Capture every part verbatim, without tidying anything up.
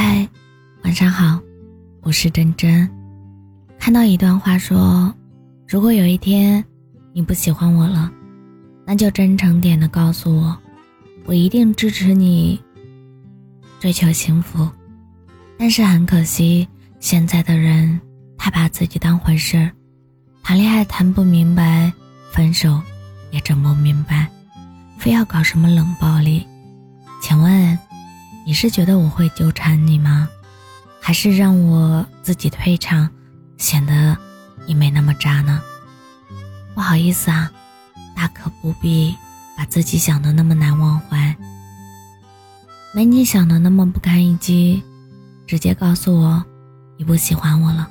嗨，晚上好，我是真真。看到一段话说，如果有一天你不喜欢我了，那就真诚点的告诉我，我一定支持你追求幸福。但是很可惜，现在的人太把自己当回事，谈恋爱谈不明白，分手也整不明白，非要搞什么冷暴力。请问你是觉得我会纠缠你吗？还是让我自己退场，显得你没那么渣呢？不好意思啊，大可不必把自己想得那么难忘怀，没你想得那么不堪一击。直接告诉我你不喜欢我了，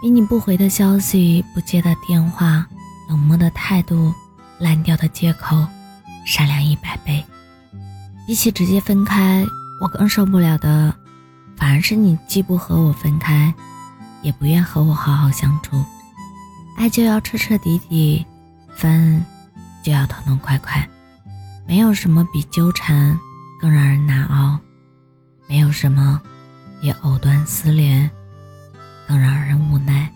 比你不回的消息，不接的电话，冷漠的态度，烂掉的借口善良一百倍。比起直接分开，我更受不了的反而是你既不和我分开，也不愿和我好好相处。爱就要彻彻底底，分就要痛痛快快，没有什么比纠缠更让人难熬，没有什么比藕断丝连更让人无奈。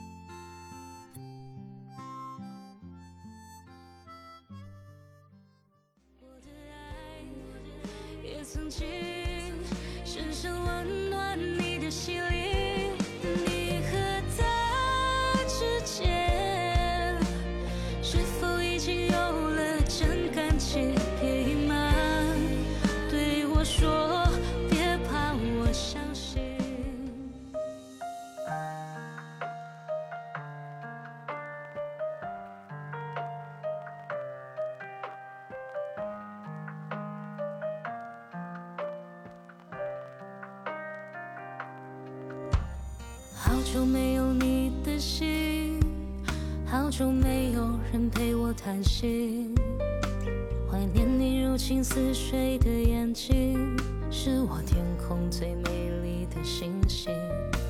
曾经深深温暖你的心灵，你和他之间是否已经有了真感情？别隐瞒，对我说，别怕，我相信。好久没有你的心，好久没有人陪我谈心，怀念你如情似水的眼睛，是我天空最美丽的星星。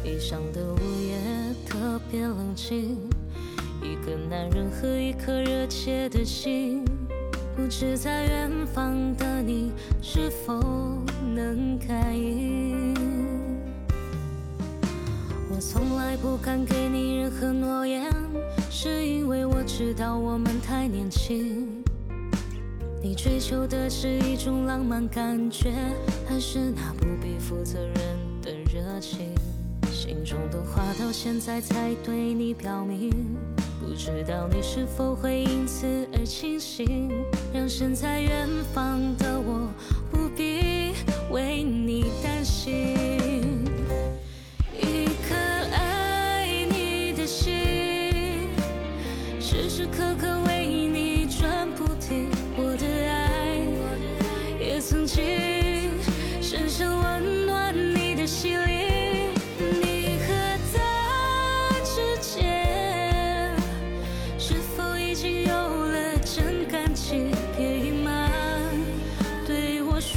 异乡的午夜特别冷清，一个男人和一颗热切的心，不知在远方的你是否能感应。从来不敢给你任何诺言，是因为我知道我们太年轻。你追求的是一种浪漫感觉，还是那不必负责任的热情？心中的话到现在才对你表明，不知道你是否会因此而清醒，让身在远方的我不必为你担心。时时刻刻为你转不停，我的爱也曾经深深温暖你的心灵，你和他之间是否已经有了真感情？别隐瞒，对我说，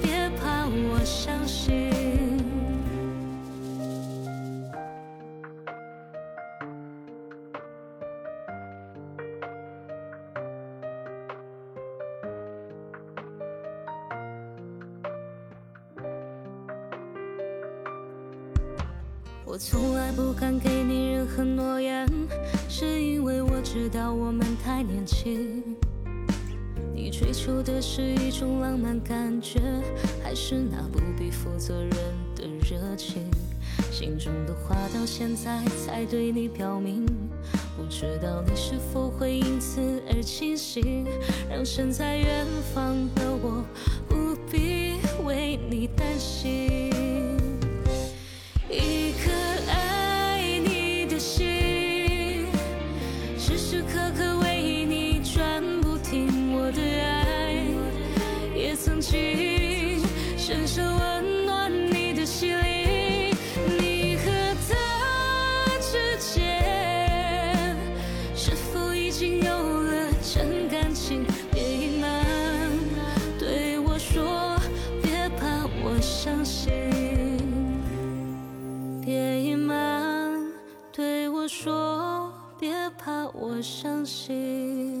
别怕，我相信。我从来不敢给你任何诺言，是因为我知道我们太年轻。你追求的是一种浪漫感觉，还是那不必负责任的热情？心中的话到现在才对你表明，不知道你是否会因此而清醒，让身在远方的我不必为你担心。曾经深深温暖你的心灵，你和他之间是否已经有了真感情？别隐瞒，对我说，别怕，我相信。别隐瞒，对我说，别怕，我相信。